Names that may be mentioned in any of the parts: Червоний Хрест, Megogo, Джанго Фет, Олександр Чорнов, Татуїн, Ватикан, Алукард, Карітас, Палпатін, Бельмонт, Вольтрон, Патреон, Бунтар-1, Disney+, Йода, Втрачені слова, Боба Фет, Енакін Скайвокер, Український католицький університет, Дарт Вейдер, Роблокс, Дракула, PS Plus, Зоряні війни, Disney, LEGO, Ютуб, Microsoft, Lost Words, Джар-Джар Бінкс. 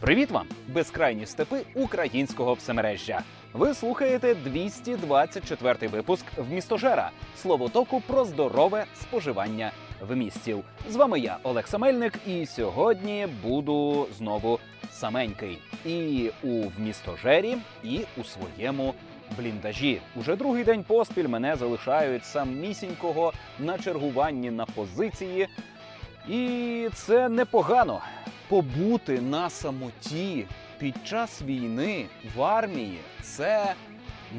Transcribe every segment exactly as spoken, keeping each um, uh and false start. Привіт вам! Безкрайні степи українського всемережжя. Ви слухаєте двісті двадцять четвертий випуск «Вмістожера» – словотоку про здорове споживання вмістів. З вами я, Олег Самельник, і сьогодні буду знову саменький. І у «Вмістожері», і у своєму бліндажі. Уже другий день поспіль мене залишають самісінького на чергуванні на позиції. І це непогано. Побути на самоті під час війни в армії – це,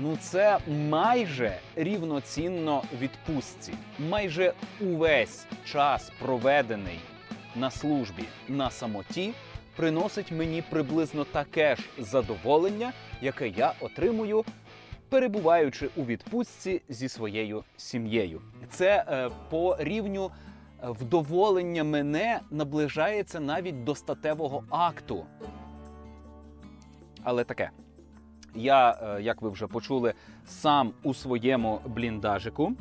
ну, це майже рівноцінно відпустці. Майже увесь час, проведений на службі на самоті, приносить мені приблизно таке ж задоволення, яке я отримую, перебуваючи у відпустці зі своєю сім'єю. Це е, по рівню вдоволення мене наближається навіть до статевого акту. Але таке. Я, як ви вже почули, сам у своєму бліндажику.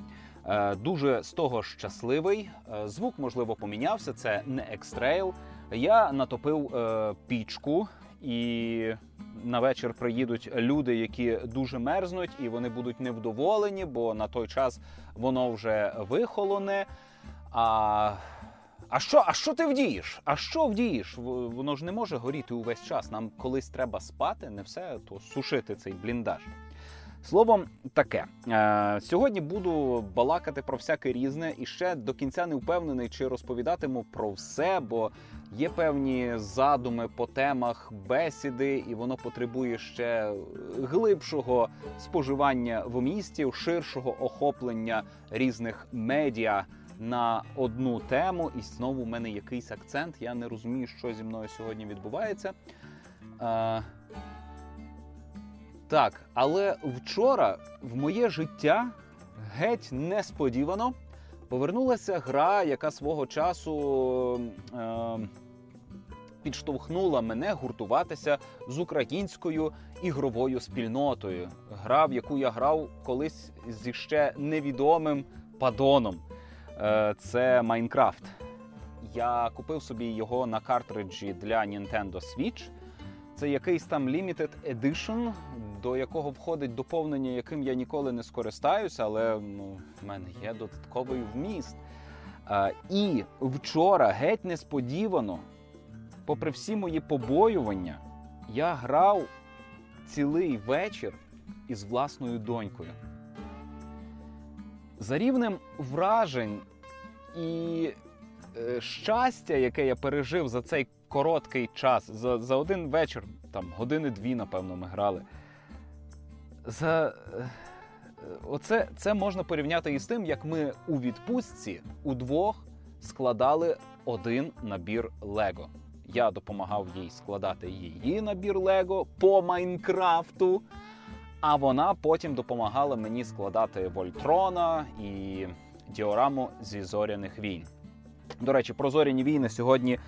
Дуже з того щасливий. Звук, можливо, помінявся. Це не екстрейл. Я натопив пічку. І на вечір приїдуть люди, які дуже мерзнуть, і вони будуть невдоволені, бо на той час воно вже вихолоне. А, а, що, а що ти вдієш? А що вдієш? Воно ж не може горіти увесь час. Нам колись треба спати, не все, то сушити цей бліндаж. Словом, таке. Е, сьогодні буду балакати про всяке різне і ще до кінця не впевнений, чи розповідатиму про все, бо є певні задуми по темах бесіди, і воно потребує ще глибшого споживання вмістів, ширшого охоплення різних медіа на одну тему, і знову в мене якийсь акцент, я не розумію, що зі мною сьогодні відбувається. Е, так, але вчора в моє життя геть несподівано повернулася гра, яка свого часу е, підштовхнула мене гуртуватися з українською ігровою спільнотою. Гра, в яку я грав колись зі ще невідомим падоном. Це Майнкрафт. Я купив собі його на картриджі для Nintendo Switch. Це якийсь там Limited Edition, до якого входить доповнення, яким я ніколи не скористаюся, але ну, в мене є додатковий вміст. І вчора, геть несподівано, попри всі мої побоювання, я грав цілий вечір із власною донькою. За рівнем вражень і е, щастя, яке я пережив за цей короткий час, за, за один вечір, там години-дві, напевно, ми грали, за, е, оце, це можна порівняти із тим, як ми у відпустці удвох складали один набір LEGO. Я допомагав їй складати її набір LEGO по Майнкрафту, а вона потім допомагала мені складати Вольтрона і діораму зі «Зоряних війн». До речі, про «Зоряні війни» сьогодні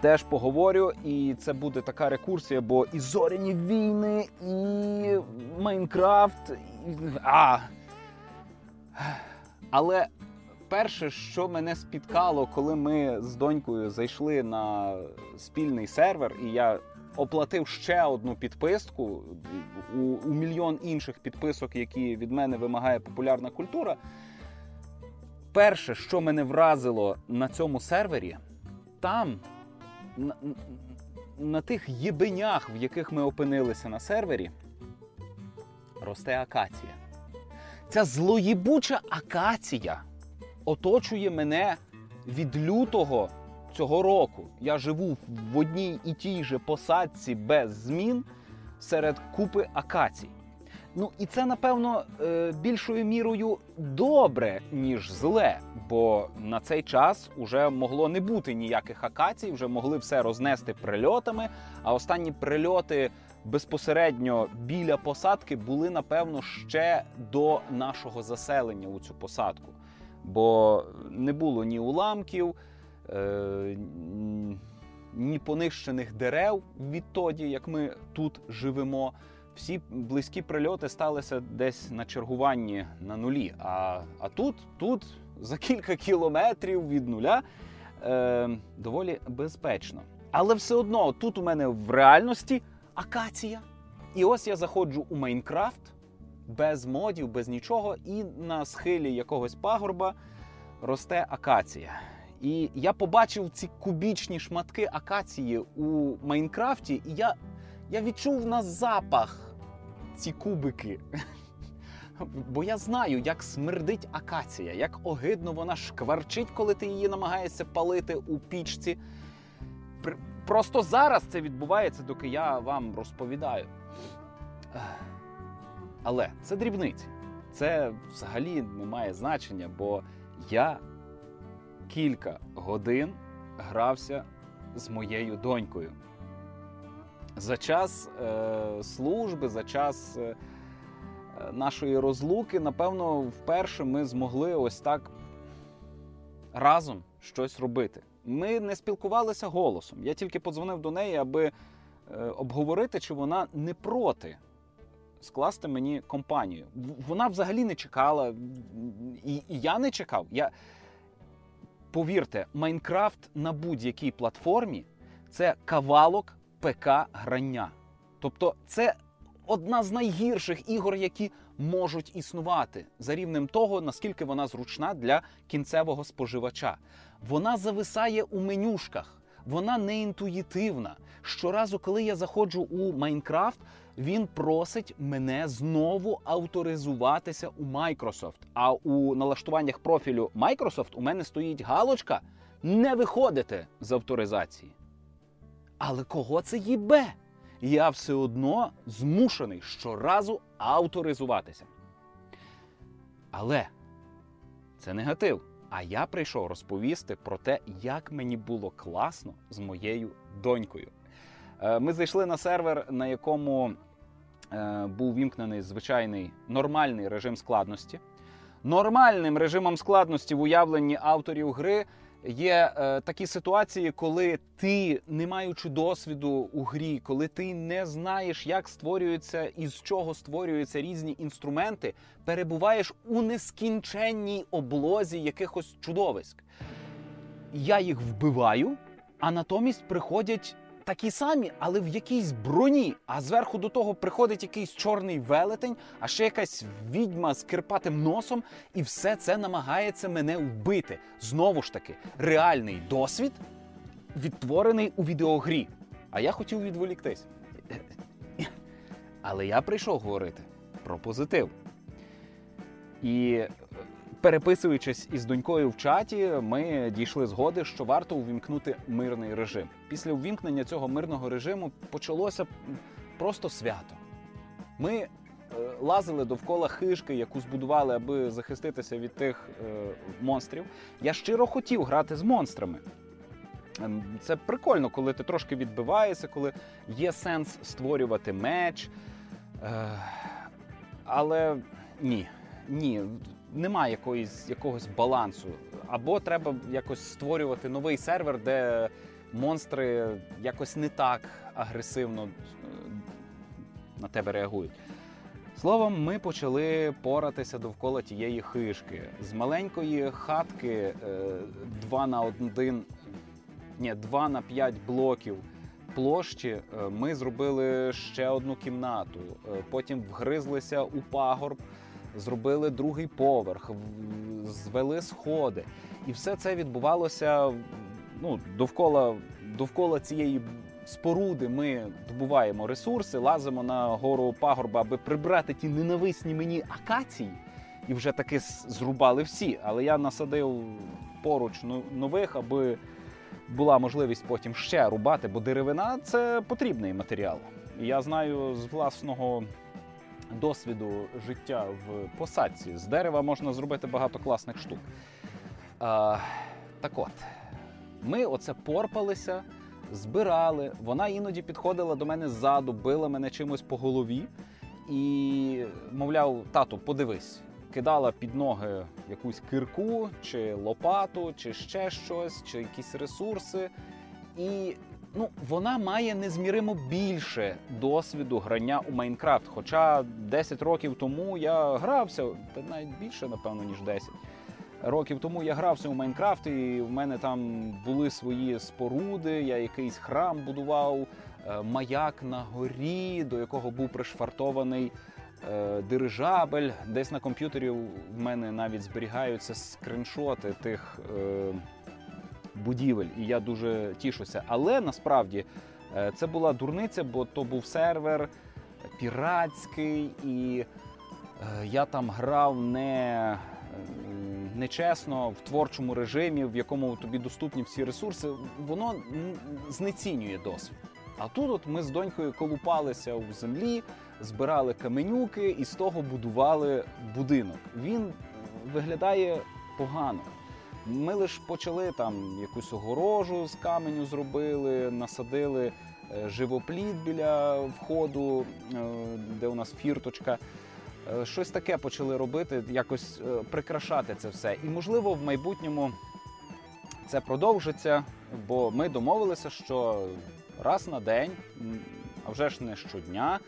теж поговорю, і це буде така рекурсія, бо і «Зоряні війни», і Майнкрафт, і... А! Але перше, що мене спіткало, коли ми з донькою зайшли на спільний сервер, і я оплатив ще одну підписку у, у мільйон інших підписок, які від мене вимагає популярна культура. Перше, що мене вразило на цьому сервері, там, на, на тих єбенях, в яких ми опинилися на сервері, росте акація. Ця злоєбуча акація оточує мене від лютого цього року. Я живу в одній і тій же посадці без змін серед купи акацій. Ну і це, напевно, більшою мірою добре, ніж зле, бо на цей час уже могло не бути ніяких акацій, вже могли все рознести прильотами, а останні прильоти безпосередньо біля посадки були, напевно, ще до нашого заселення у цю посадку, бо не було ні уламків, Е, ні понищених дерев відтоді, як ми тут живемо. Всі близькі прильоти сталися десь на чергуванні на нулі. А, а тут, тут, за кілька кілометрів від нуля, е, доволі безпечно. Але все одно тут у мене в реальності акація. І ось я заходжу у Майнкрафт без модів, без нічого, і на схилі якогось пагорба росте акація. І я побачив ці кубічні шматки акації у Майнкрафті, і я, я відчув на запах ці кубики. Бо я знаю, як смердить акація, як огидно вона шкварчить, коли ти її намагаєшся палити у пічці. Просто зараз це відбувається, доки я вам розповідаю. Але це дрібниці. Це взагалі не має значення, бо я кілька годин грався з моєю донькою. За час е- служби, за час е- нашої розлуки, напевно, вперше ми змогли ось так разом щось робити. Ми не спілкувалися голосом. Я тільки подзвонив до неї, аби е, обговорити, чи вона не проти скласти мені компанію. Вона взагалі не чекала, і, і я не чекав. Я... Повірте, Майнкрафт на будь-якій платформі – це кавалок ПК-грання. Тобто це одна з найгірших ігор, які можуть існувати, за рівнем того, наскільки вона зручна для кінцевого споживача. Вона зависає у менюшках, вона не інтуїтивна. Щоразу, коли я заходжу у Майнкрафт, він просить мене знову авторизуватися у Microsoft. А у налаштуваннях профілю Microsoft у мене стоїть галочка «Не виходити з авторизації». Але кого це їбе? Я все одно змушений щоразу авторизуватися. Але це негатив. А я прийшов розповісти про те, як мені було класно з моєю донькою. Ми зайшли на сервер, на якому був вимкнений звичайний нормальний режим складності. Нормальним режимом складності в уявленні авторів гри є е, такі ситуації, коли ти, не маючи досвіду у грі, коли ти не знаєш, як створюються і з чого створюються різні інструменти, перебуваєш у нескінченній облозі якихось чудовиськ. Я їх вбиваю, а натомість приходять такі самі, але в якійсь броні, а зверху до того приходить якийсь чорний велетень, а ще якась відьма з кирпатим носом, і все це намагається мене вбити. Знову ж таки, реальний досвід, відтворений у відеогрі. А я хотів відволіктись. Але я прийшов говорити про позитив. І переписуючись із донькою в чаті, ми дійшли згоди, що варто увімкнути мирний режим. Після увімкнення цього мирного режиму почалося просто свято. Ми е, лазили довкола хижки, яку збудували, аби захиститися від тих е, монстрів. Я щиро хотів грати з монстрами. Це прикольно, коли ти трошки відбиваєшся, коли є сенс створювати меч. Е, але ні, ні. Немає якоїсь, якогось балансу. Або треба якось створювати новий сервер, де монстри якось не так агресивно на тебе реагують. Словом, ми почали поратися довкола тієї хижки. З маленької хатки два на один, ні, два на п'ять блоків площі ми зробили ще одну кімнату. Потім вгризлися у пагорб, зробили другий поверх, звели сходи. І все це відбувалося, ну, довкола, довкола цієї споруди. Ми добуваємо ресурси, лазимо на гору пагорба, аби прибрати ті ненависні мені акації. І вже таки зрубали всі. Але я насадив поруч нових, аби була можливість потім ще рубати, бо деревина – це потрібний матеріал. І я знаю з власного досвіду життя в посадці. З дерева можна зробити багато класних штук. А, так от, ми оце порпалися, збирали. Вона іноді підходила до мене ззаду, била мене чимось по голові і, мовляв, тату, подивись. Кидала під ноги якусь кирку, чи лопату, чи ще щось, чи якісь ресурси. І Ну, вона має незміримо більше досвіду грання у Майнкрафт, хоча десять років тому я грався, та навіть більше, напевно, ніж десять. років тому я грався у Майнкрафт, і в мене там були свої споруди, я якийсь храм будував, маяк на горі, до якого був пришвартований дирижабель. Десь на комп'ютері в мене навіть зберігаються скріншоти тих е, будівель, і я дуже тішуся. Але насправді це була дурниця, бо то був сервер піратський, і я там грав не... нечесно, в творчому режимі, в якому тобі доступні всі ресурси, воно знецінює досвід. А тут от ми з донькою колупалися в землі, збирали каменюки і з того будували будинок. Він виглядає погано. Ми лише почали там якусь огорожу з каменю зробили, насадили живоплід біля входу, де у нас фірточка. Щось таке почали робити, якось прикрашати це все. І, можливо, в майбутньому це продовжиться, бо ми домовилися, що раз на день, а вже ж не щодня,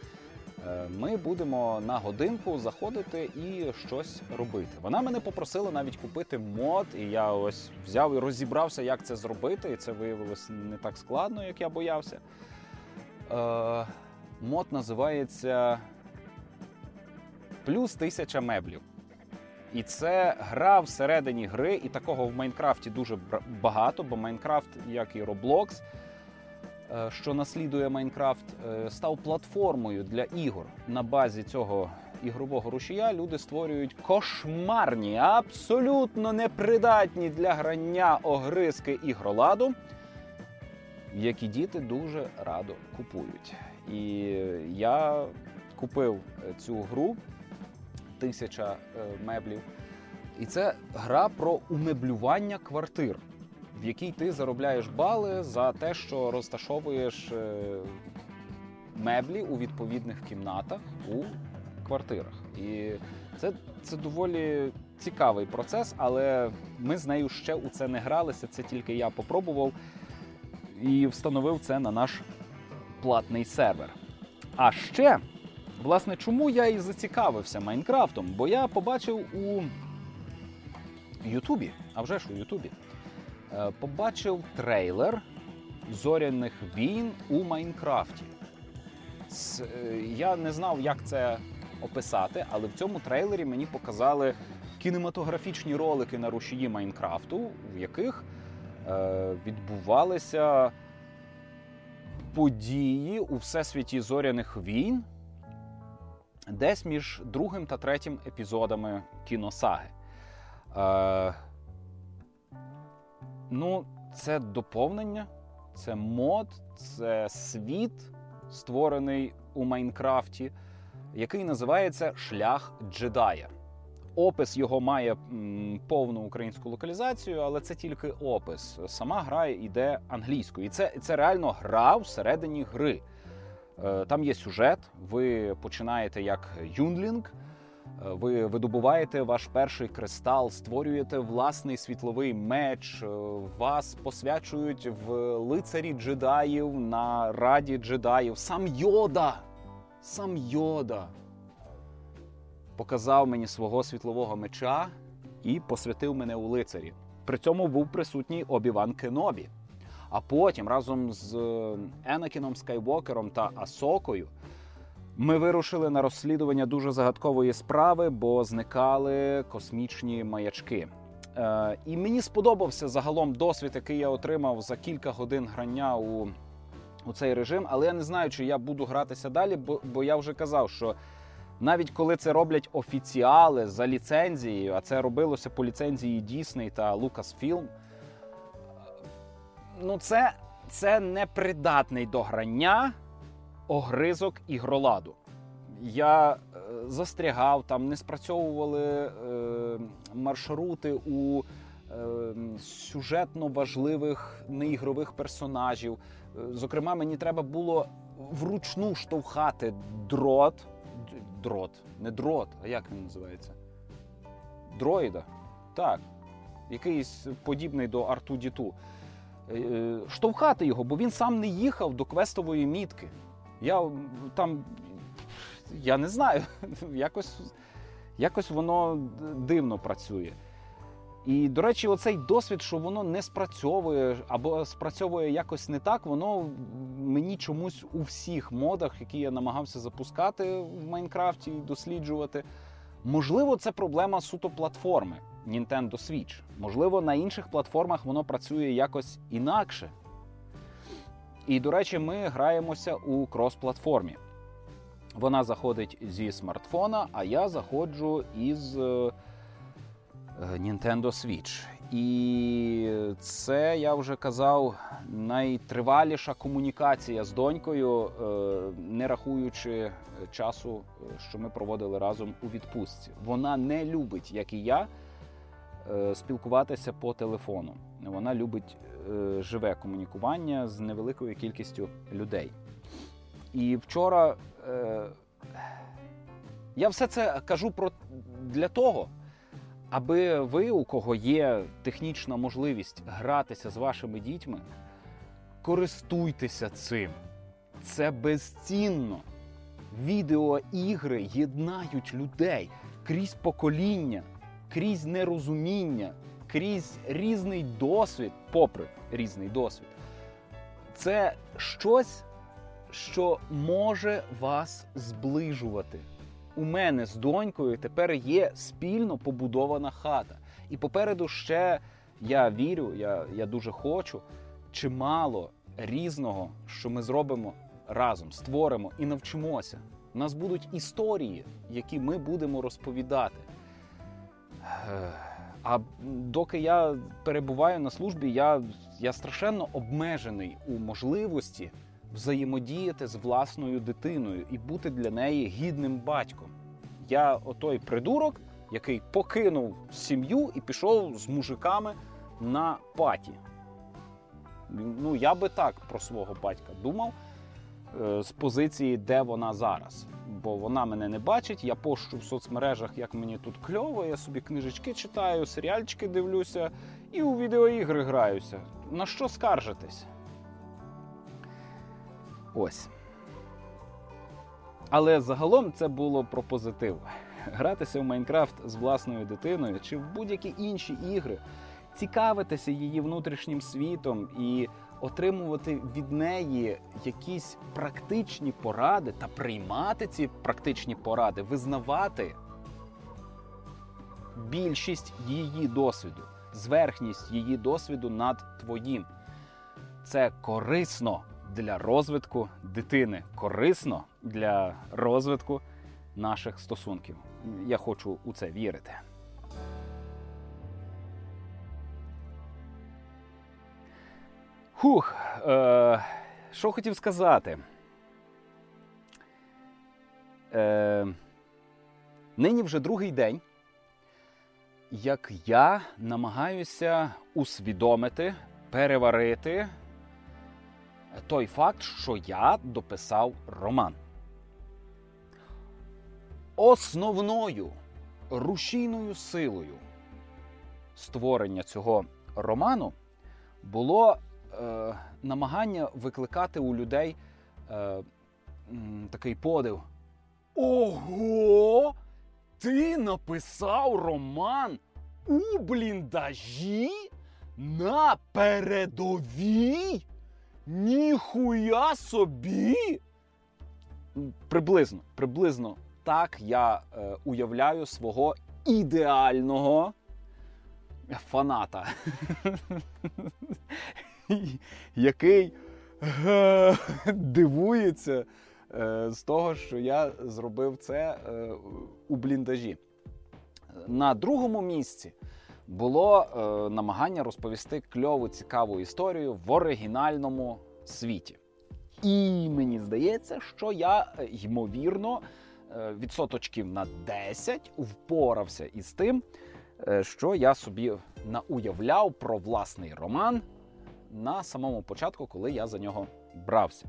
ми будемо на годинку заходити і щось робити. Вона мене попросила навіть купити мод, і я ось взяв і розібрався, як це зробити, і це виявилось не так складно, як я боявся. Мод називається «Плюс тисяча меблів». І це гра всередині гри, і такого в Майнкрафті дуже багато, бо Майнкрафт, як і Роблокс, що наслідує Майнкрафт, став платформою для ігор. На базі цього ігрового рушія люди створюють кошмарні, абсолютно непридатні для грання огризки ігроладу, які діти дуже радо купують. І я купив цю гру тисяча меблів. І це гра про умеблювання квартир, в якій ти заробляєш бали за те, що розташовуєш меблі у відповідних кімнатах у квартирах. І це, це доволі цікавий процес, але ми з нею ще у це не гралися, це тільки я попробував і встановив це на наш платний сервер. А ще власне, чому я і зацікавився Майнкрафтом? Бо я побачив у Ютубі, а вже ж у Ютубі, побачив трейлер «Зоряних війн» у Майнкрафті. Я не знав, як це описати, але в цьому трейлері мені показали кінематографічні ролики на рушії Майнкрафту, в яких відбувалися події у всесвіті «Зоряних війн», десь між другим та третім епізодами кіносаги. Е, ну, це доповнення, це мод, це світ, створений у Майнкрафті, який називається «Шлях джедая». Опис його має м, повну українську локалізацію, але це тільки опис. Сама гра йде англійською. І це, це реально гра всередині гри. Там є сюжет, ви починаєте як юнглінг, ви видобуваєте ваш перший кристал, створюєте власний світловий меч, вас посвячують в лицарі джедаїв, на раді джедаїв. Сам Йода, сам Йода показав мені свого світлового меча і посвятив мене у лицарі. При цьому був присутній Обі-Ван Кенобі. А потім разом з Енакіном Скайвокером та Асокою ми вирушили на розслідування дуже загадкової справи, бо зникали космічні маячки. Е, і мені сподобався загалом досвід, який я отримав за кілька годин грання у, у цей режим, але я не знаю, чи я буду гратися далі, бо, бо я вже казав, що навіть коли це роблять офіціали за ліцензією, а це робилося по ліцензії Disney та Lucasfilm, ну, це, це непридатний до грання огризок ігроладу. Я е, застрягав, там не спрацьовували е, маршрути у е, сюжетно важливих неігрових персонажів. Зокрема, мені треба було вручну штовхати дрот. Дрот, не дрот, а як він називається? Дроїда? Так, якийсь подібний до ар ту ді ту. Штовхати його, бо він сам не їхав до квестової мітки. Я там, я не знаю, якось, якось воно дивно працює. І, до речі, оцей досвід, що воно не спрацьовує або спрацьовує якось не так, воно мені чомусь у всіх модах, які я намагався запускати в Майнкрафті, досліджувати. Можливо, це проблема суто платформи Nintendo Switch. Можливо, на інших платформах воно працює якось інакше. І, до речі, ми граємося у крос-платформі. Вона заходить зі смартфона, а я заходжу із Nintendo Switch. І це, я вже казав, найтриваліша комунікація з донькою, не рахуючи часу, що ми проводили разом у відпустці. Вона не любить, як і я, спілкуватися по телефону. Вона любить живе комунікування з невеликою кількістю людей. І вчора я все це кажу про для того, аби ви, у кого є технічна можливість гратися з вашими дітьми, користуйтеся цим. Це безцінно. Відеоігри єднають людей крізь покоління, крізь нерозуміння, крізь різний досвід, попри різний досвід. Це щось, що може вас зближувати. У мене з донькою тепер є спільно побудована хата. І попереду ще, я вірю, я, я дуже хочу, чимало різного, що ми зробимо разом, створимо і навчимося. У нас будуть історії, які ми будемо розповідати. А доки я перебуваю на службі, я, я страшенно обмежений у можливості взаємодіяти з власною дитиною і бути для неї гідним батьком. Я отой придурок, який покинув сім'ю і пішов з мужиками на паті. Ну, я би так про свого батька думав з позиції, де вона зараз. Бо вона мене не бачить, я пощу в соцмережах, як мені тут кльово, я собі книжечки читаю, серіальчики дивлюся і у відеоігри граюся. На що скаржитись? Ось. Але загалом це було про позитив. Гратися в Майнкрафт з власною дитиною чи в будь-які інші ігри, цікавитися її внутрішнім світом і отримувати від неї якісь практичні поради та приймати ці практичні поради, визнавати більшість її досвіду, зверхність її досвіду над твоїм. Це корисно для розвитку дитини, корисно для розвитку наших стосунків. Я хочу у це вірити. Хух, е- що хотів сказати. Е- нині вже другий день, як я намагаюся усвідомити, переварити той факт, що я дописав роман. Основною рушійною силою створення цього роману було е, намагання викликати у людей е, такий подив. Ого! Ти написав роман у бліндажі на передовій? Ніхуя собі! Приблизно, приблизно так я е, уявляю свого ідеального фаната, який дивується е, з того, що я зробив це е, у бліндажі. На другому місці було е, намагання розповісти кльову, цікаву історію в оригінальному світі. І мені здається, що я, ймовірно, е, відсоточків на десять впорався із тим, е, що я собі науявляв про власний роман на самому початку, коли я за нього брався.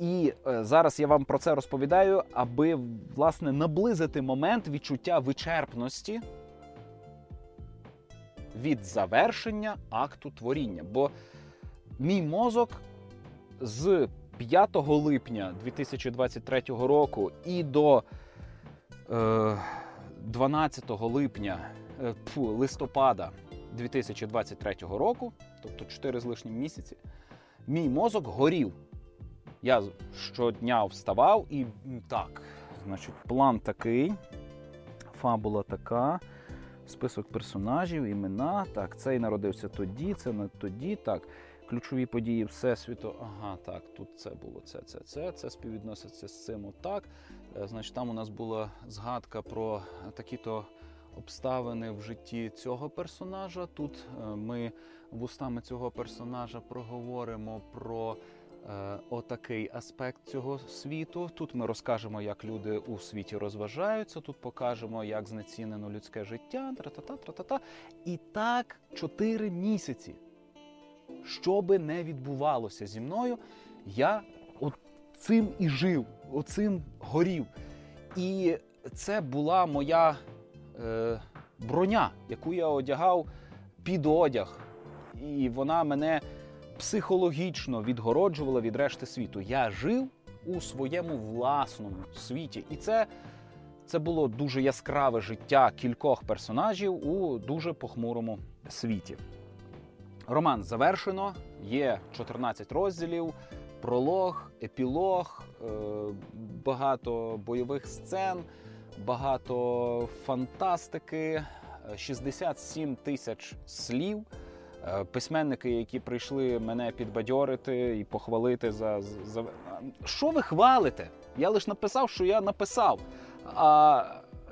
І е, зараз я вам про це розповідаю, аби, власне, наблизити момент відчуття вичерпності від завершення акту творіння. Бо мій мозок з п'ятого липня дві тисячі двадцять третього року і до е, дванадцятого липня фу, листопада дві тисячі двадцять третього року, тобто чотири з лишнім місяці, мій мозок горів. Я щодня вставав і так, значить, план такий, фабула така, список персонажів, імена, так, цей народився тоді, це не тоді, так, ключові події Всесвіту, ага, так, тут це було, це, це, це, це співвідноситься з цим отак, значить, там у нас була згадка про такі-то обставини в житті цього персонажа, тут ми вустами цього персонажа проговоримо про отакий аспект цього світу. Тут ми розкажемо, як люди у світі розважаються, тут покажемо, як знецінено людське життя, тра-та-та, тра-та-та. І так чотири місяці. Що би не відбувалося зі мною, я оцим і жив, оцим горів. І це була моя е, броня, яку я одягав під одяг. І вона мене психологічно відгороджувала від решти світу. Я жив у своєму власному світі. І це, це було дуже яскраве життя кількох персонажів у дуже похмурому світі. Роман завершено, є чотирнадцять розділів, пролог, епілог, багато бойових сцен, багато фантастики, шістдесят сім тисяч слів. Письменники, які прийшли мене підбадьорити і похвалити за... за... Що ви хвалите? Я лише написав, що я написав. А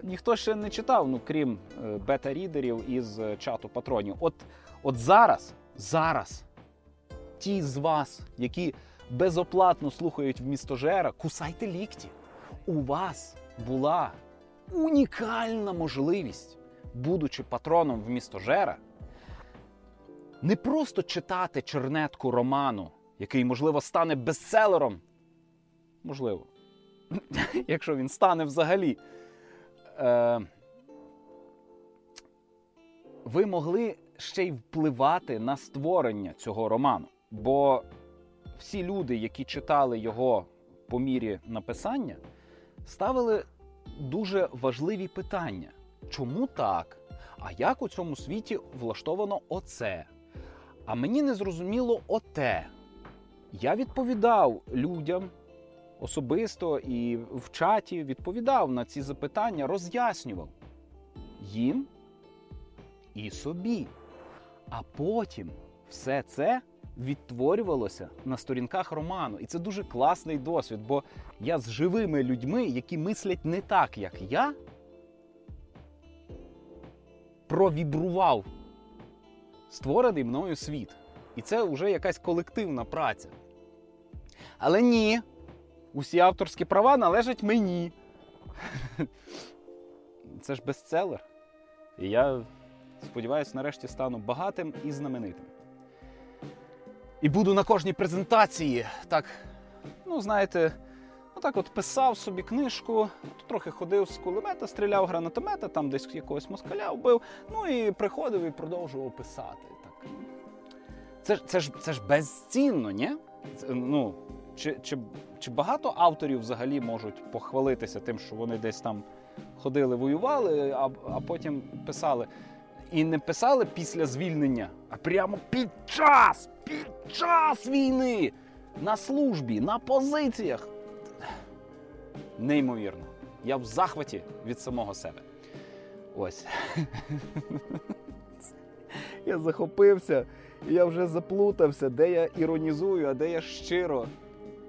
ніхто ще не читав, ну, крім бета-рідерів із чату патронів. От, от зараз, зараз, ті з вас, які безоплатно слухають Вмістожера, кусайте лікті. У вас була унікальна можливість, будучи патроном Вмістожера, не просто читати чернетку роману, який, можливо, стане бестселером. Можливо. Якщо він стане взагалі. Е- ви могли ще й впливати на створення цього роману. Бо всі люди, які читали його по мірі написання, ставили дуже важливі питання. Чому так? А як у цьому світі влаштовано оце? А мені не зрозуміло оте. Я відповідав людям особисто і в чаті, відповідав на ці запитання, роз'яснював їм і собі. А потім все це відтворювалося на сторінках роману. І це дуже класний досвід, бо я з живими людьми, які мислять не так, як я, провібрував створений мною світ. І це вже якась колективна праця. Але ні, усі авторські права належать мені. Це ж бестселер. І я, сподіваюся, нарешті стану багатим і знаменитим. І буду на кожній презентації так, ну, знаєте, так от писав собі книжку, трохи ходив з кулемета, стріляв гранатомета, там десь якогось москаля вбив, ну і приходив і продовжував писати. Так. Це, це, ж, це ж безцінно, ні? Це, ну, чи, чи, чи багато авторів взагалі можуть похвалитися тим, що вони десь там ходили, воювали, а, а потім писали. І не писали після звільнення, а прямо під час, під час війни, на службі, на позиціях. Неймовірно. Я в захваті від самого себе. Ось. Я захопився, я вже заплутався, де я іронізую, а де я щиро.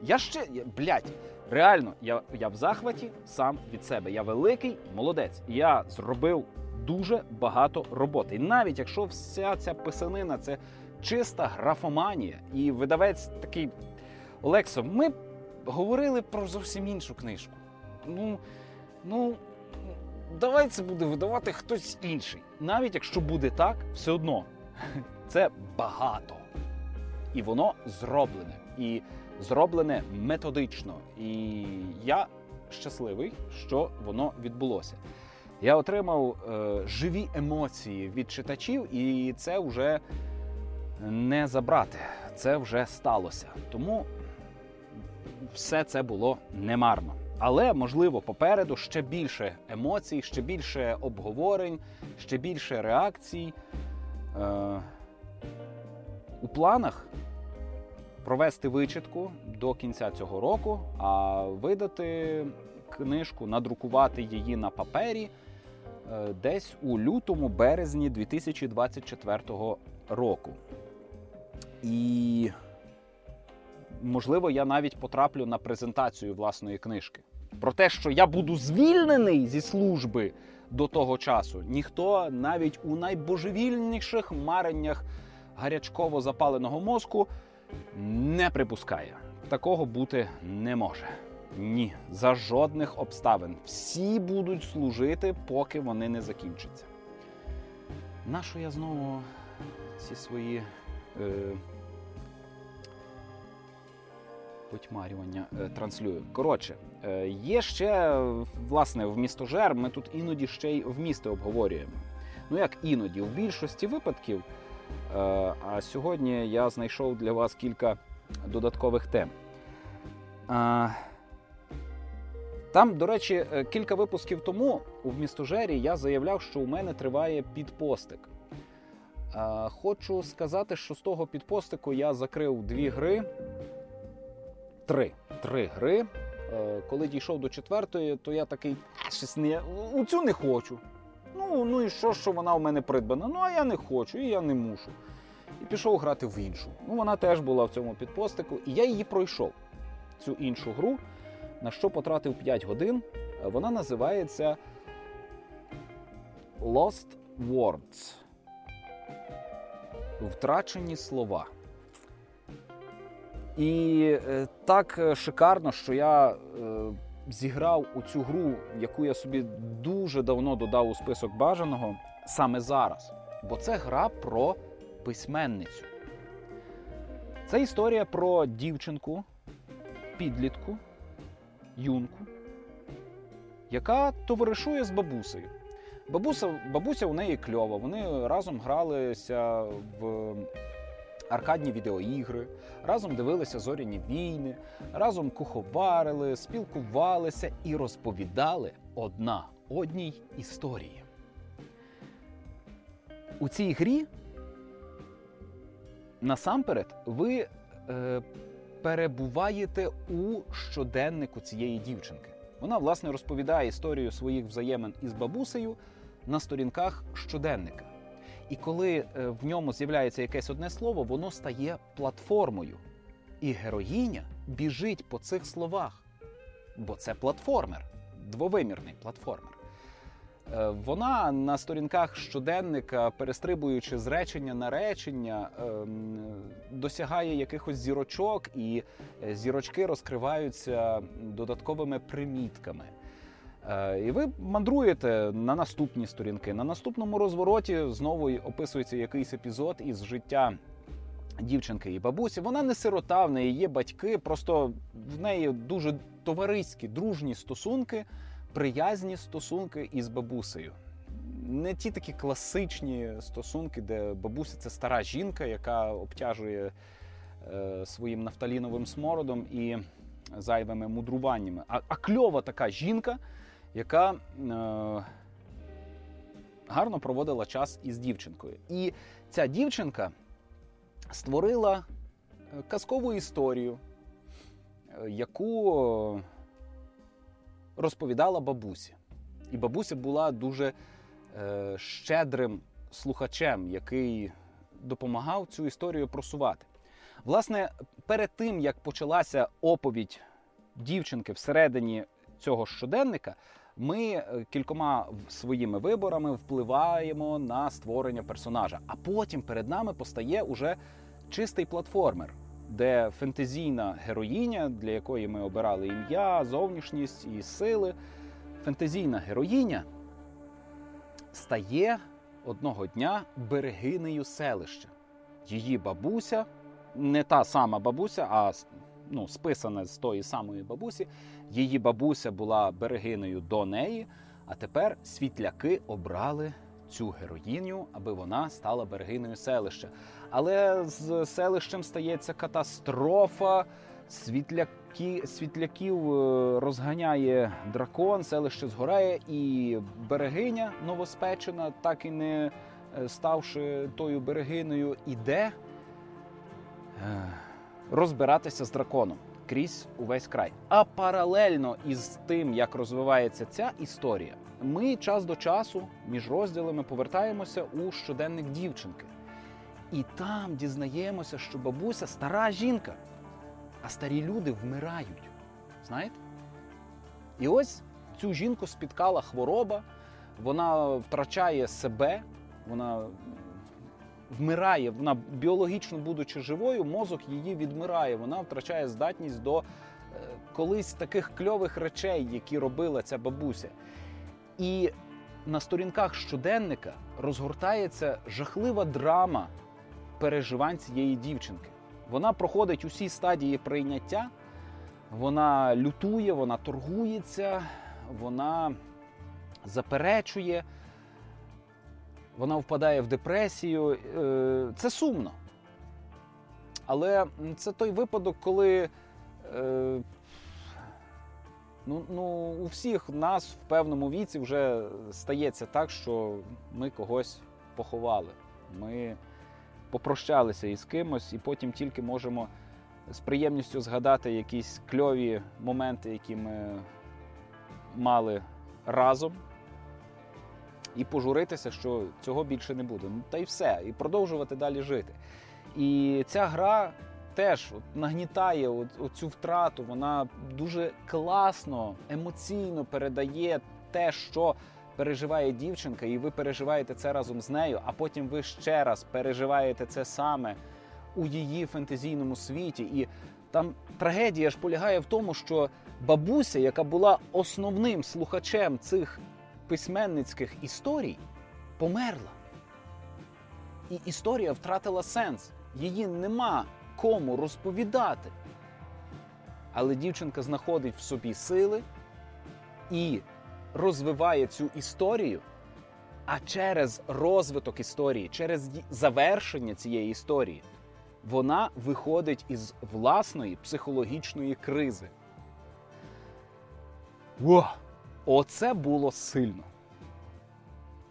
Я ще, блядь, реально, я, я в захваті сам від себе. Я великий молодець. Я зробив дуже багато роботи. І навіть якщо вся ця писанина – це чиста графоманія, і видавець такий: Олексо, ми говорили про зовсім іншу книжку. Ну, ну, давай це буде видавати хтось інший. Навіть якщо буде так, все одно це багато. І воно зроблене. І зроблене методично. І я щасливий, що воно відбулося. Я отримав е, живі емоції від читачів, і це вже не забрати. Це вже сталося. Тому все це було немарно. Але, можливо, попереду ще більше емоцій, ще більше обговорень, ще більше реакцій. Е, у планах провести вичитку до кінця цього року, а видати книжку, надрукувати її на папері е, десь у лютому-березні дві тисячі двадцять четвертого року. І... можливо, я навіть потраплю на презентацію власної книжки. Про те, що я буду звільнений зі служби до того часу, ніхто навіть у найбожевільніших мареннях гарячково запаленого мозку не припускає. Такого бути не може. Ні, за жодних обставин. Всі будуть служити, поки вони не закінчаться. Нащо я знову ці свої... Е... потьмарювання е, транслюю. Коротше, е, є ще, власне, вмістожер, ми тут іноді ще й вмісти обговорюємо. Ну як іноді, в більшості випадків. Е, а сьогодні я знайшов для вас кілька додаткових тем. Е, там, до речі, кілька випусків тому у вмістожері я заявляв, що у мене триває підпостик. Е, хочу сказати, що з того підпостику я закрив дві гри, Три. Три гри. Е, коли дійшов до четвертої, то я такий, щось не... у цю не хочу. Ну, ну і що, що вона в мене придбана? Ну, а я не хочу, і я не мушу. І пішов грати в іншу. Ну, вона теж була в цьому підпостику, і я її пройшов, цю іншу гру, на що потратив п'ять годин. Вона називається Lost Words. Втрачені слова. І так шикарно, що я е, зіграв у цю гру, яку я собі дуже давно додав у список бажаного, саме зараз. Бо це гра про письменницю. Це історія про дівчинку, підлітку, юнку, яка товаришує з бабусею. Бабуся, бабуся у неї кльова, вони разом гралися в... аркадні відеоігри, разом дивилися «Зоряні війни», разом куховарили, спілкувалися і розповідали одна одній історії. У цій грі насамперед ви е, перебуваєте у щоденнику цієї дівчинки. Вона, власне, розповідає історію своїх взаємин із бабусею на сторінках щоденника. І коли в ньому з'являється якесь одне слово, воно стає платформою. І героїня біжить по цих словах, бо це платформер, двовимірний платформер. Вона на сторінках щоденника, перестрибуючи з речення на речення, досягає якихось зірочок, і зірочки розкриваються додатковими примітками. І ви мандруєте на наступні сторінки. На наступному розвороті знову описується якийсь епізод із життя дівчинки і бабусі. Вона не сирота, в неї є батьки, просто в неї дуже товариські, дружні стосунки, приязні стосунки із бабусею. Не ті такі класичні стосунки, де бабуся – це стара жінка, яка обтяжує е, своїм нафталіновим смородом і зайвими мудруваннями. А, а кльова така жінка, яка е- гарно проводила час із дівчинкою. І ця дівчинка створила казкову історію, яку розповідала бабусі. І бабуся була дуже е- щедрим слухачем, який допомагав цю історію просувати. Власне, перед тим, як почалася оповідь дівчинки всередині цього щоденника, ми кількома своїми виборами впливаємо на створення персонажа. А потім перед нами постає уже чистий платформер, де фентезійна героїня, для якої ми обирали ім'я, зовнішність і сили, фентезійна героїня стає одного дня берегинею селища. Її бабуся, не та сама бабуся, а ну, списана з тої самої бабусі. Її бабуся була берегинею до неї, а тепер світляки обрали цю героїню, аби вона стала берегинею селища. Але з селищем стається катастрофа, Світляки, світляків розганяє дракон, селище згорає, і берегиня новоспечена, так і не ставши тою берегиною, іде розбиратися з драконом крізь увесь край. А паралельно із тим, як розвивається ця історія, ми час до часу між розділами повертаємося у щоденник дівчинки. І там дізнаємося, що бабуся стара жінка, а старі люди вмирають. Знаєте? І ось цю жінку спіткала хвороба, вона втрачає себе, вона вмирає, вона біологічно будучи живою, мозок її відмирає, вона втрачає здатність до колись таких кльових речей, які робила ця бабуся. І на сторінках щоденника розгортається жахлива драма переживань цієї дівчинки. Вона проходить усі стадії прийняття, вона лютує, вона торгується, вона заперечує, вона впадає в депресію. Це сумно. Але це той випадок, коли ну, ну, у всіх нас в певному віці вже стається так, що ми когось поховали. Ми попрощалися із кимось, і потім тільки можемо з приємністю згадати якісь кльові моменти, які ми мали разом, і пожуритися, що цього більше не буде. Та й все, і продовжувати далі жити. І ця гра теж нагнітає оцю втрату, вона дуже класно, емоційно передає те, що переживає дівчинка, і ви переживаєте це разом з нею, а потім ви ще раз переживаєте це саме у її фентезійному світі. І там трагедія ж полягає в тому, що бабуся, яка була основним слухачем цих письменницьких історій, померла. І історія втратила сенс. Її нема кому розповідати. Але дівчинка знаходить в собі сили і розвиває цю історію, а через розвиток історії, через завершення цієї історії, вона виходить із власної психологічної кризи. О, оце було сильно.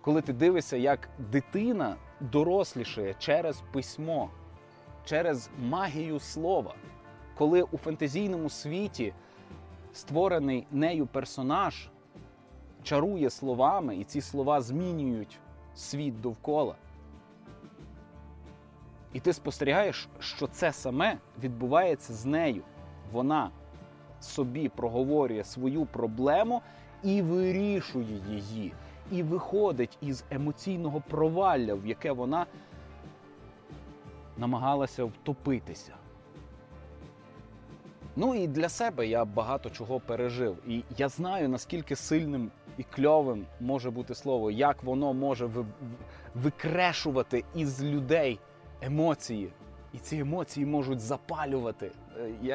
Коли ти дивишся, як дитина дорослішає через письмо, через магію слова, коли у фентезійному світі створений нею персонаж чарує словами, і ці слова змінюють світ довкола. І ти спостерігаєш, що це саме відбувається з нею. Вона собі проговорює свою проблему і вирішує її. І виходить із емоційного провалля, в яке вона намагалася втопитися. Ну і для себе я багато чого пережив. І я знаю, наскільки сильним і кльовим може бути слово, як воно може ви... викрешувати із людей емоції. І ці емоції можуть запалювати.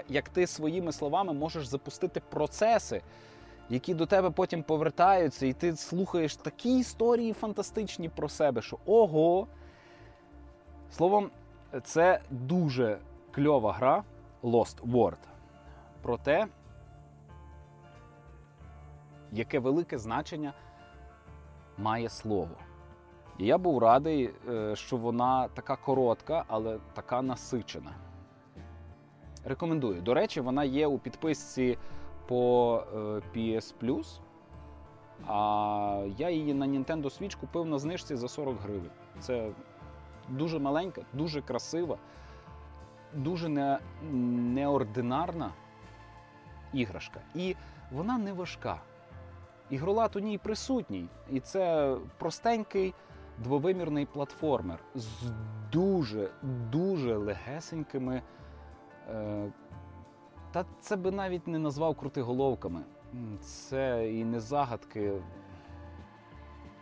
Як ти своїми словами можеш запустити процеси, які до тебе потім повертаються, і ти слухаєш такі історії фантастичні про себе, що ого! Словом, це дуже кльова гра Lost Words. Про те, яке велике значення має слово. І я був радий, що вона така коротка, але така насичена. Рекомендую. До речі, вона є у підписці по пі ес Plus, а я її на Nintendo Switch купив на знижці за сорок гривень. Це дуже маленька, дуже красива, дуже не... неординарна іграшка. І вона не важка. Ігролад у ній присутній. І це простенький двовимірний платформер з дуже-дуже легесенькими... Е... Та це би навіть не назвав крутиголовками. Це і не загадки.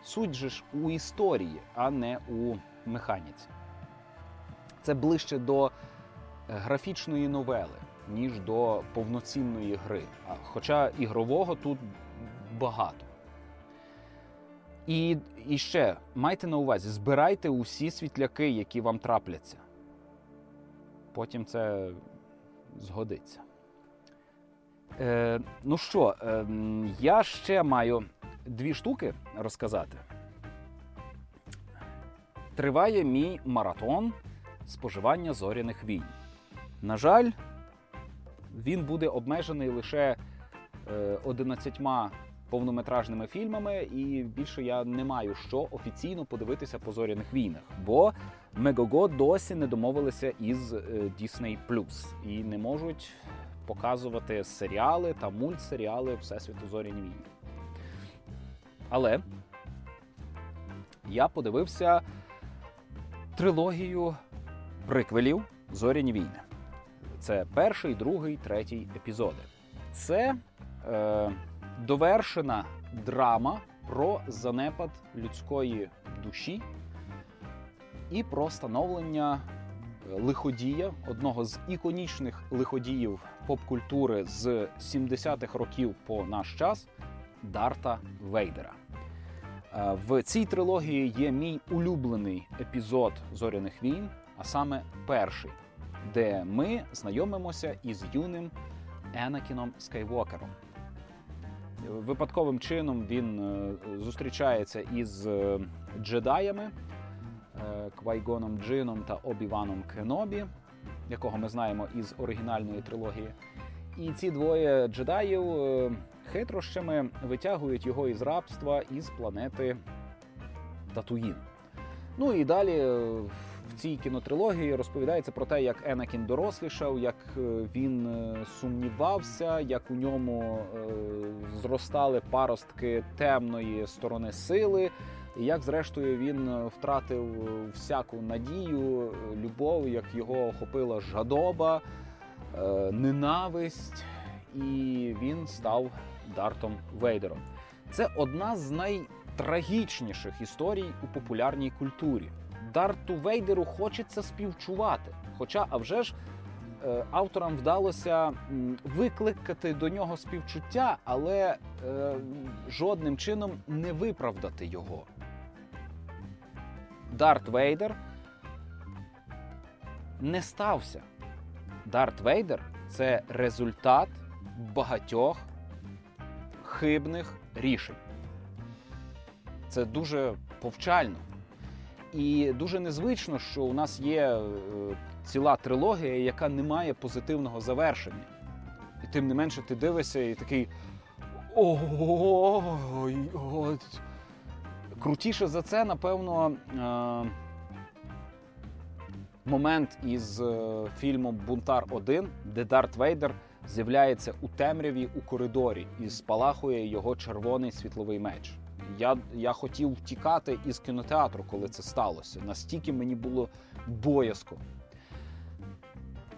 Суть же ж у історії, а не у механіці. Це ближче до графічної новели, ніж до повноцінної гри. Хоча ігрового тут багато. І, і ще, майте на увазі, збирайте усі світляки, які вам трапляться. Потім це згодиться. Е, ну що, е, я ще маю дві штуки розказати. Триває мій маратон споживання «Зоряних війн». На жаль, він буде обмежений лише одинадцятьма повнометражними фільмами, і більше я не маю що офіційно подивитися по «Зоряних війнах», бо Megogo досі не домовилися із Disney+, і не можуть показувати серіали та мультсеріали Всесвіту «Зоряні війни». Але я подивився трилогію приквелів «Зоряні війни». Це перший, другий, третій епізоди. Це е, довершена драма про занепад людської душі і про становлення лиходія, одного з іконічних лиходіїв поп-культури з сімдесятих років по наш час, Дарта Вейдера. Е, в цій трилогії є мій улюблений епізод «Зоряних війн», а саме перший, де ми знайомимося із юним Енакіном Скайвокером. Випадковим чином він зустрічається із джедаями, Квайгоном Джином та Обі-Ваном Кенобі, якого ми знаємо із оригінальної трилогії. І ці двоє джедаїв хитрощами витягують його із рабства із планети Татуїн. Ну і далі в цій кінотрилогії розповідається про те, як Енакін дорослішав, як він сумнівався, як у ньому зростали паростки темної сторони сили, і як, зрештою, він втратив всяку надію, любов, як його охопила жадоба, ненависть, і він став Дартом Вейдером. Це одна з найтрагічніших історій у популярній культурі. Дарту Вейдеру хочеться співчувати, хоча, а вже ж, авторам вдалося викликати до нього співчуття, але е, жодним чином не виправдати його. Дарт Вейдер не стався. Дарт Вейдер – це результат багатьох хибних рішень. Це дуже повчально. І дуже незвично, що у нас є ціла трилогія, яка не має позитивного завершення. І тим не менше ти дивишся і такий ого-го-го-го-го-го. Крутіше за це, напевно, момент із фільмом «Бунтар один», де Дарт Вейдер з'являється у темряві у коридорі і спалахує його червоний світловий меч. Я, я хотів втікати із кінотеатру, коли це сталося. Настільки мені було боязко.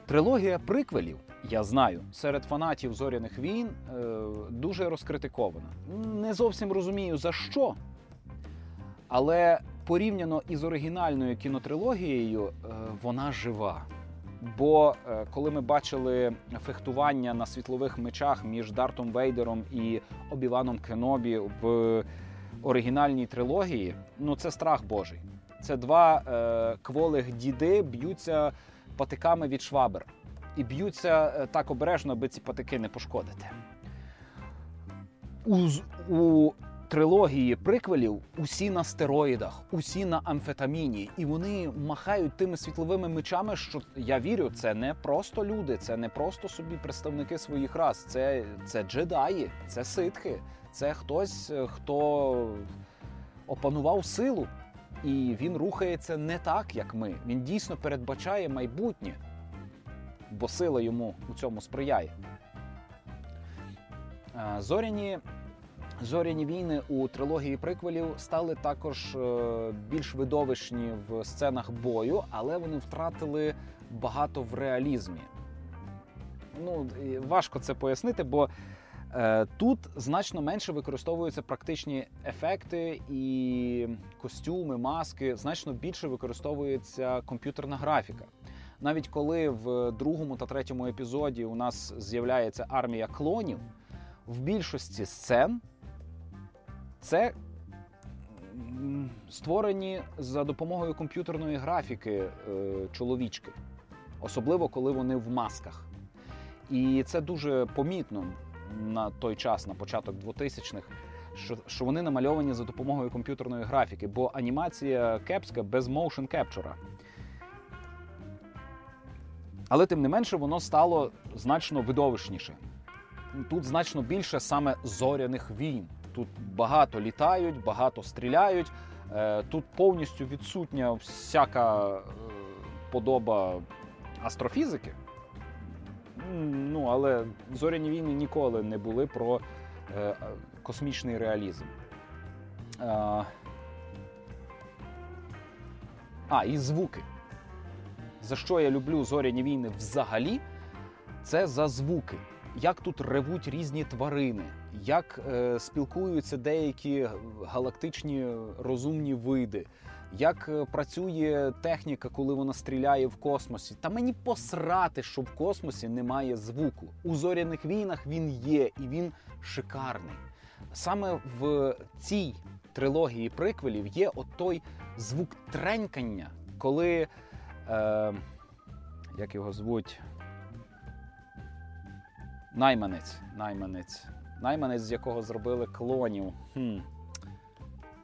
Трилогія приквелів, я знаю, серед фанатів «Зоряних війн» е, дуже розкритикована. Не зовсім розумію, за що, але порівняно із оригінальною кінотрилогією е, вона жива. Бо е, коли ми бачили фехтування на світлових мечах між Дартом Вейдером і Обі-Ваном Кенобі в оригінальній трилогії, ну це страх божий. Це два е, кволих діди б'ються патиками від швабер. І б'ються е, так обережно, аби ці патики не пошкодити. У, у трилогії приквелів усі на стероїдах, усі на амфетаміні. І вони махають тими світловими мечами, що, я вірю, це не просто люди, це не просто собі представники своїх рас. Це, це джедаї, це ситхи. Це хтось, хто опанував силу, і він рухається не так, як ми. Він дійсно передбачає майбутнє, бо сила йому у цьому сприяє. Зоряні, зоряні війни у трилогії приквелів стали також більш видовищні в сценах бою, але вони втратили багато в реалізмі. Ну, важко це пояснити, бо тут значно менше використовуються практичні ефекти і костюми, маски, значно більше використовується комп'ютерна графіка. Навіть коли в другому та третьому епізоді у нас з'являється армія клонів, в більшості сцен це створені за допомогою комп'ютерної графіки чоловічки, особливо коли вони в масках. І це дуже помітно. на той час, на початок двотисячних, що, що вони намальовані за допомогою комп'ютерної графіки, бо анімація кепська без motion capture. Але, тим не менше, воно стало значно видовищніше. Тут значно більше саме зоряних війн. Тут багато літають, багато стріляють. Тут повністю відсутня всяка подоба астрофізики. Ну, але зоряні війни ніколи не були про космічний реалізм. А, і звуки. За що я люблю зоряні війни взагалі, це за звуки. Як тут ревуть різні тварини, як е, спілкуються деякі галактичні розумні види, як працює техніка, коли вона стріляє в космосі. Та мені посрати, що в космосі немає звуку. У «Зоряних війнах» він є, і він шикарний. Саме в цій трилогії приквелів є отой звук тренькання, коли... Е, як його звуть? Найманець. Найманець. Найманець, з якого зробили клонів. Хм.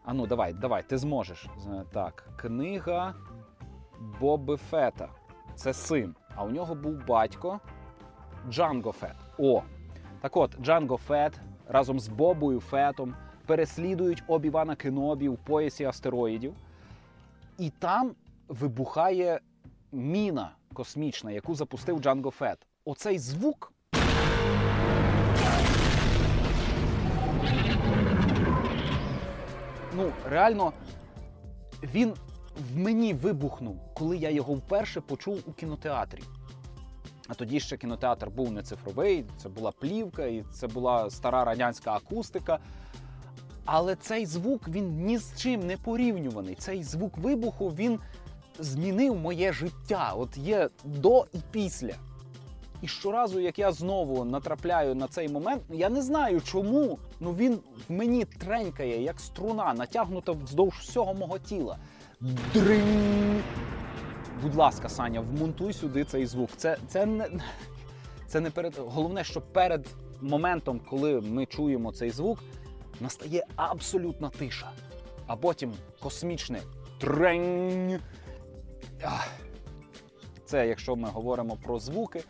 А ну, давай, давай, ти зможеш. Так, книга Боби Фета. Це син. А у нього був батько Джанго Фет. О! Так от, Джанго Фет разом з Бобою Фетом переслідують Обі-Вана Кенобі в поясі астероїдів. І там вибухає міна космічна, яку запустив Джанго Фет. Оцей звук... Ну, реально, він в мені вибухнув, коли я його вперше почув у кінотеатрі. А тоді ще кінотеатр був не цифровий, це була плівка, і це була стара радянська акустика. Але цей звук, він ні з чим не порівнюваний. Цей звук вибуху, він змінив моє життя. От є до і після. І щоразу, як я знову натрапляю на цей момент, я не знаю чому, ну він в мені тренькає, як струна, натягнута вздовж всього мого тіла. Дринь! Будь ласка, Саня, вмонтуй сюди цей звук. Це, це, не, це не перед... Головне, що перед моментом, коли ми чуємо цей звук, настає абсолютна тиша. А потім космічне трень. Це якщо ми говоримо про звуки.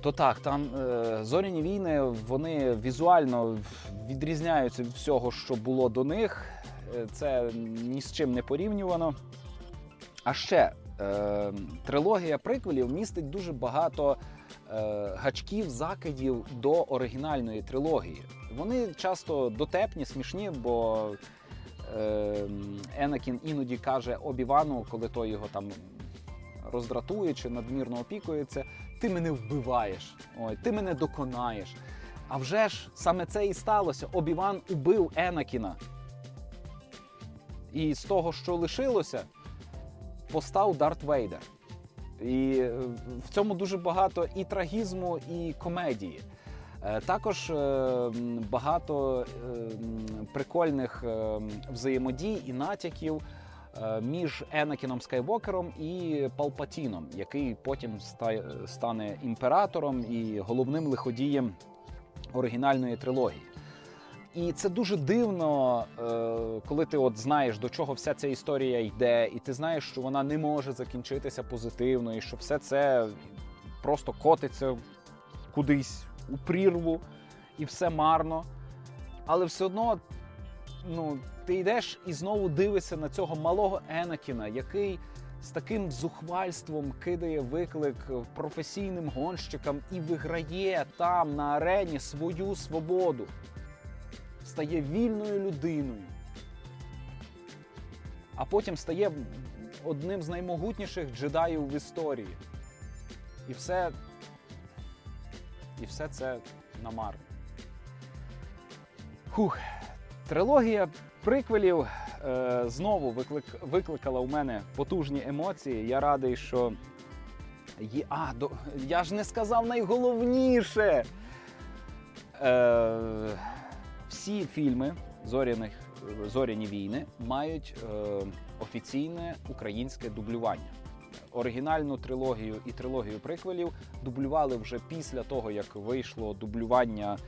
То так, там е, «Зоряні війни», вони візуально відрізняються від всього, що було до них. Це ні з чим не порівнювано. А ще, е, трилогія приквелів містить дуже багато е, гачків, закидів до оригінальної трилогії. Вони часто дотепні, смішні, бо е, Енакін іноді каже Обі-Вану, коли той його там... роздратує чи надмірно опікується, ти мене вбиваєш, ой, ти мене доконаєш. А вже ж саме це і сталося. Обі-Ван убив Енакіна. І з того, що лишилося, постав Дарт Вейдер. І в цьому дуже багато і трагізму, і комедії. Також багато прикольних взаємодій і натяків між Енакіном Скайвокером і Палпатіном, який потім стане імператором і головним лиходієм оригінальної трилогії. І це дуже дивно, коли ти от знаєш, до чого вся ця історія йде, і ти знаєш, що вона не може закінчитися позитивно, і що все це просто котиться кудись у прірву, і все марно. Але все одно, ну, ти йдеш і знову дивишся на цього малого Енакіна, який з таким зухвальством кидає виклик професійним гонщикам і виграє там, на арені, свою свободу. Стає вільною людиною. А потім стає одним з наймогутніших джедаїв в історії. І все... І все це намарно. Фух. Трилогія приквелів е, знову виклик, викликала у мене потужні емоції. Я радий, що... Є... А, до... я ж не сказав найголовніше! Е, всі фільми «Зоряних... «Зоряні війни» мають е, офіційне українське дублювання. оригінальну трилогію і трилогію приквелів дублювали вже після того, як вийшло дублювання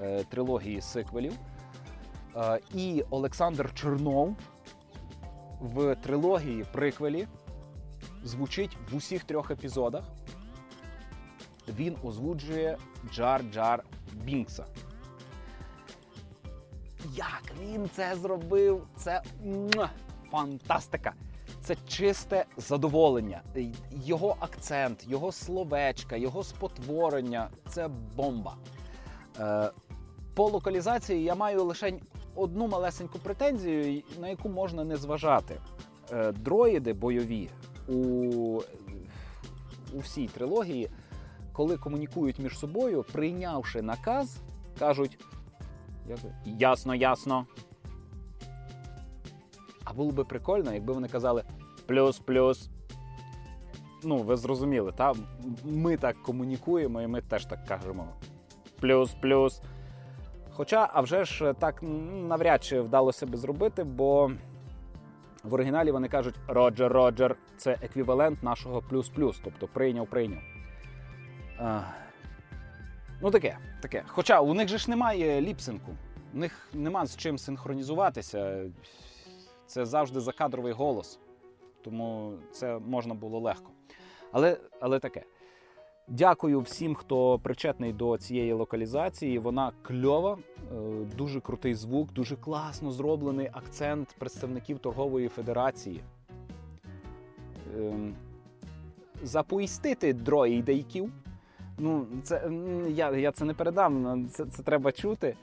е, трилогії сиквелів. Е, і Олександр Чорнов в трилогії приквелі звучить в усіх трьох епізодах. Він озвучує Джар-Джар Бінкса. Як він це зробив? Це фантастика! Це чисте задоволення. Його акцент, його словечка, його спотворення – це бомба. По локалізації я маю лише одну малесеньку претензію, на яку можна не зважати. Дроїди бойові у, у всій трилогії, коли комунікують між собою, прийнявши наказ, кажуть «ясно, ясно». А було би прикольно, якби вони казали «плюс-плюс». Ну, ви зрозуміли, та? Ми так комунікуємо і ми теж так кажемо «плюс-плюс». Хоча, а вже ж так навряд чи вдалося би зробити, бо в оригіналі вони кажуть «Роджер, Роджер» – це еквівалент нашого «плюс-плюс», тобто «прийняв-прийняв». А... Ну таке, таке. Хоча у них же ж немає ліпсинку, у них нема з чим синхронізуватися. Це завжди закадровий голос, тому це можна було легко. Але, але таке. Дякую всім, хто причетний до цієї локалізації. Вона кльова, дуже крутий звук, дуже класно зроблений акцент представників торгової федерації. Запоїстити дроїдейків. Ну, це, я, я це не передам, це, це треба чути.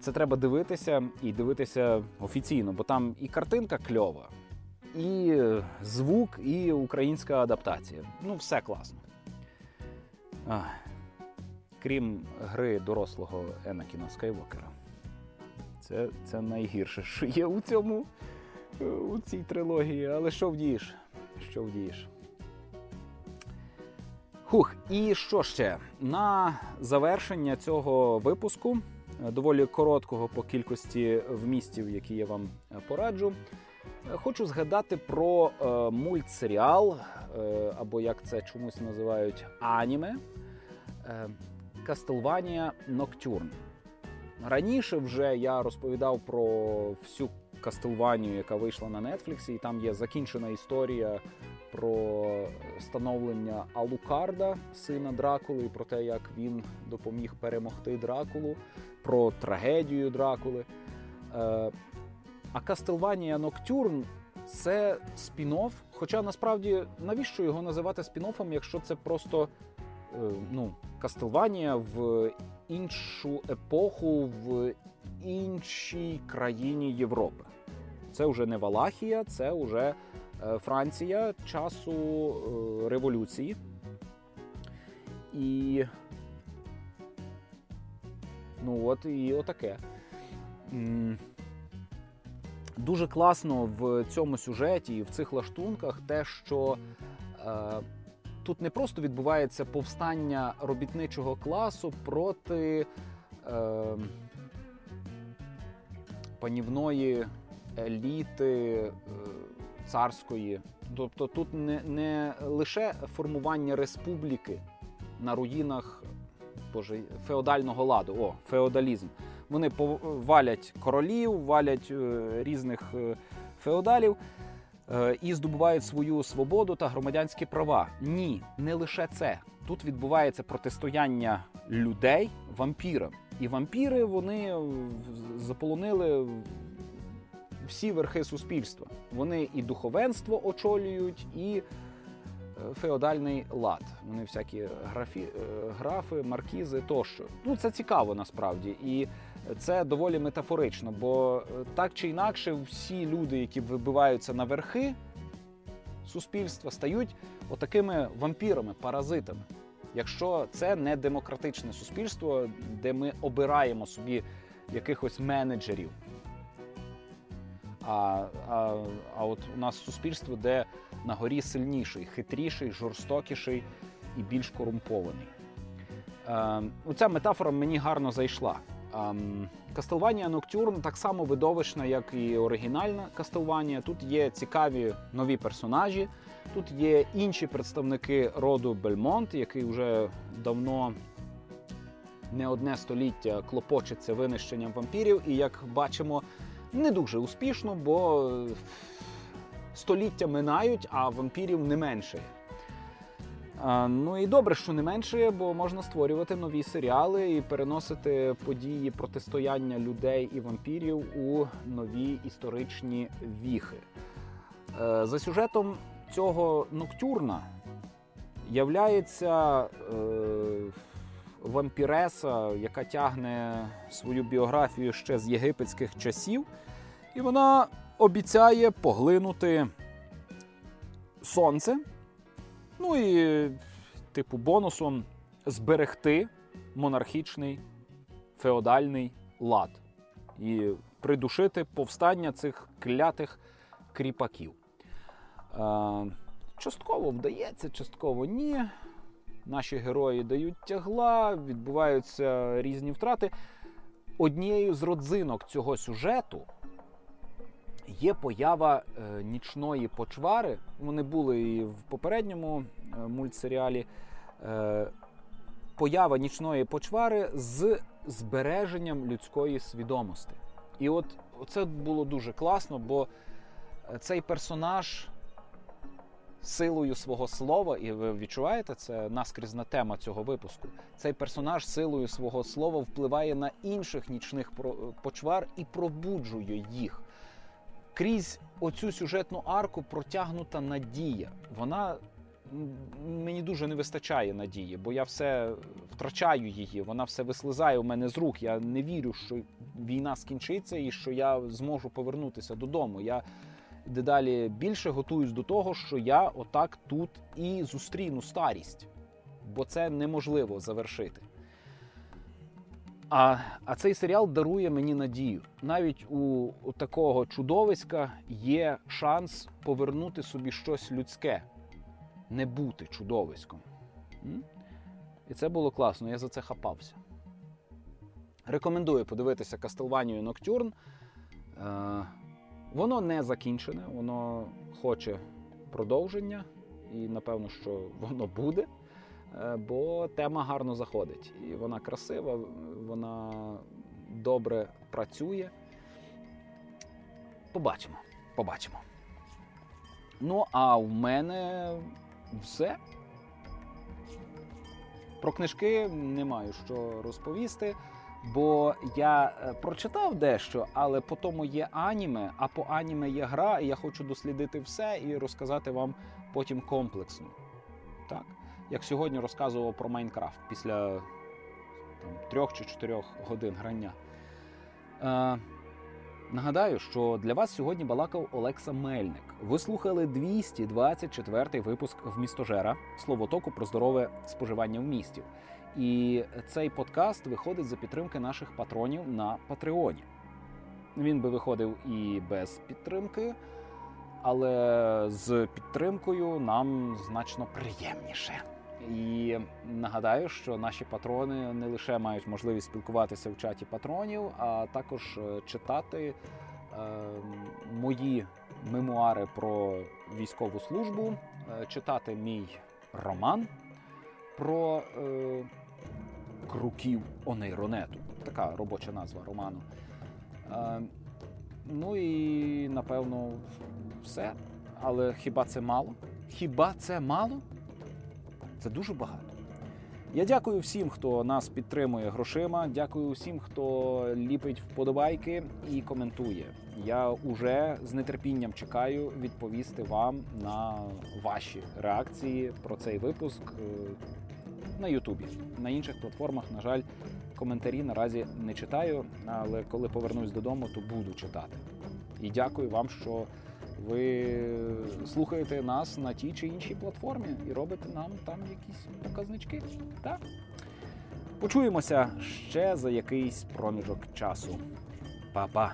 Це треба дивитися і дивитися офіційно, бо там і картинка кльова, і звук, і українська адаптація. Ну, все класно. Ах. Крім гри дорослого Енакіна Скайвокера. Це, це найгірше, що є у цьому, у цій трилогії. Але що вдієш? Що вдієш? Хух, і що ще? На завершення цього випуску, доволі короткого по кількості вмістів, які я вам пораджу, хочу згадати про е, мультсеріал, е, або як це чомусь називають, аніме, е, Castlevania Nocturne. Раніше вже я розповідав про всю Кастлванію, яка вийшла на Netflix, і там є закінчена історія про становлення Алукарда, сина Дракули, і про те, як він допоміг перемогти Дракулу, про трагедію Дракули. А Castlevania Nocturne – це спін-офф, хоча насправді навіщо його називати спін-оффом, якщо це просто ну, Castlevania в іншу епоху, в іншій країні Європи. Це вже не Валахія, це вже Франція часу е, революції. І ну от і отаке. М-м. Дуже класно в цьому сюжеті і в цих лаштунках те, що е, тут не просто відбувається повстання робітничого класу проти е, панівної еліти е, царської. Тобто тут не, не лише формування республіки на руїнах боже, феодального ладу, о, феодалізм. Вони валять королів, валять е, різних е, феодалів е, і здобувають свою свободу та громадянські права. Ні, не лише це. Тут відбувається протистояння людей вампірам. І вампіри, вони заполонили всі верхи суспільства. Вони і духовенство очолюють, і феодальний лад. Вони всякі графі, графи, маркізи тощо. Ну, це цікаво насправді. І це доволі метафорично, бо так чи інакше всі люди, які вибиваються на верхи суспільства, стають отакими вампірами, паразитами. Якщо це не демократичне суспільство, де ми обираємо собі якихось менеджерів. А, а, а от у нас суспільство, де на горі сильніший, хитріший, жорстокіший і більш корумпований. Е, оця метафора мені гарно зайшла. Castlevania Nocturne так само видовищна, як і оригінальна Castlevania. Тут є цікаві нові персонажі, тут є інші представники роду Бельмонт, який вже давно не одне століття клопочеться винищенням вампірів. І, як бачимо, не дуже успішно, бо століття минають, а вампірів не менше. Ну і добре, що не менше, бо можна створювати нові серіали і переносити події протистояння людей і вампірів у нові історичні віхи. За сюжетом цього Ноктюрна являється е, вампіреса, яка тягне свою біографію ще з єгипетських часів, і вона обіцяє поглинути сонце. Ну і, типу, бонусом зберегти монархічний феодальний лад і придушити повстання цих клятих кріпаків. Е, частково вдається, частково ні. Наші герої дають тягла, відбуваються різні втрати. Однією з родзинок цього сюжету є поява е, нічної почвари. Вони були і в попередньому е, мультсеріалі. Е, поява нічної почвари з збереженням людської свідомості. І от це було дуже класно, бо цей персонаж силою свого слова, і ви відчуваєте, це наскрізна тема цього випуску, цей персонаж силою свого слова впливає на інших нічних почвар і пробуджує їх. Крізь оцю сюжетну арку протягнута надія. Вона... Мені дуже не вистачає надії, бо я все втрачаю її, вона все вислизає у мене з рук. Я не вірю, що війна скінчиться і що я зможу повернутися додому. Я дедалі більше готуюсь до того, що я отак тут і зустріну старість, бо це неможливо завершити. А, а цей серіал дарує мені надію. Навіть у, у такого чудовиська є шанс повернути собі щось людське. Не бути чудовиськом. М? І це було класно, я за це хапався. Рекомендую подивитися Castlevania Nocturne. Е, воно не закінчене, воно хоче продовження. І напевно, що воно буде. Бо тема гарно заходить. І вона красива, вона добре працює. Побачимо, побачимо. Ну, а в мене все. Про книжки не маю що розповісти, бо я прочитав дещо, але по тому є аніме, а по аніме є гра, і я хочу дослідити все і розказати вам потім комплексно. Так? Як сьогодні розказував про Майнкрафт після там, трьох чи чотирьох годин грання. Е, нагадаю, що для вас сьогодні балакав Олег Самельник. Ви слухали двісті двадцять четвертий випуск «Вмістожера» – словотоку про здорове споживання вмістів. І цей подкаст виходить за підтримки наших патронів на Патреоні. Він би виходив і без підтримки, але з підтримкою нам значно приємніше. І нагадаю, що наші патрони не лише мають можливість спілкуватися в чаті патронів, а також читати е, мої мемуари про військову службу, е, читати мій роман про е, круків онейронету. Така робоча назва роману. Е, ну і, напевно, все. Але хіба це мало? Хіба це мало? Це дуже багато. Я дякую всім, хто нас підтримує грошима. Дякую всім, хто ліпить вподобайки і коментує. Я уже з нетерпінням чекаю відповісти вам на ваші реакції про цей випуск на Ютубі. На інших платформах, на жаль, коментарі наразі не читаю, але коли повернусь додому, то буду читати. І дякую вам, що ви слухаєте нас на тій чи іншій платформі і робите нам там якісь показнички. Так? Почуємося ще за якийсь проміжок часу. Па-па!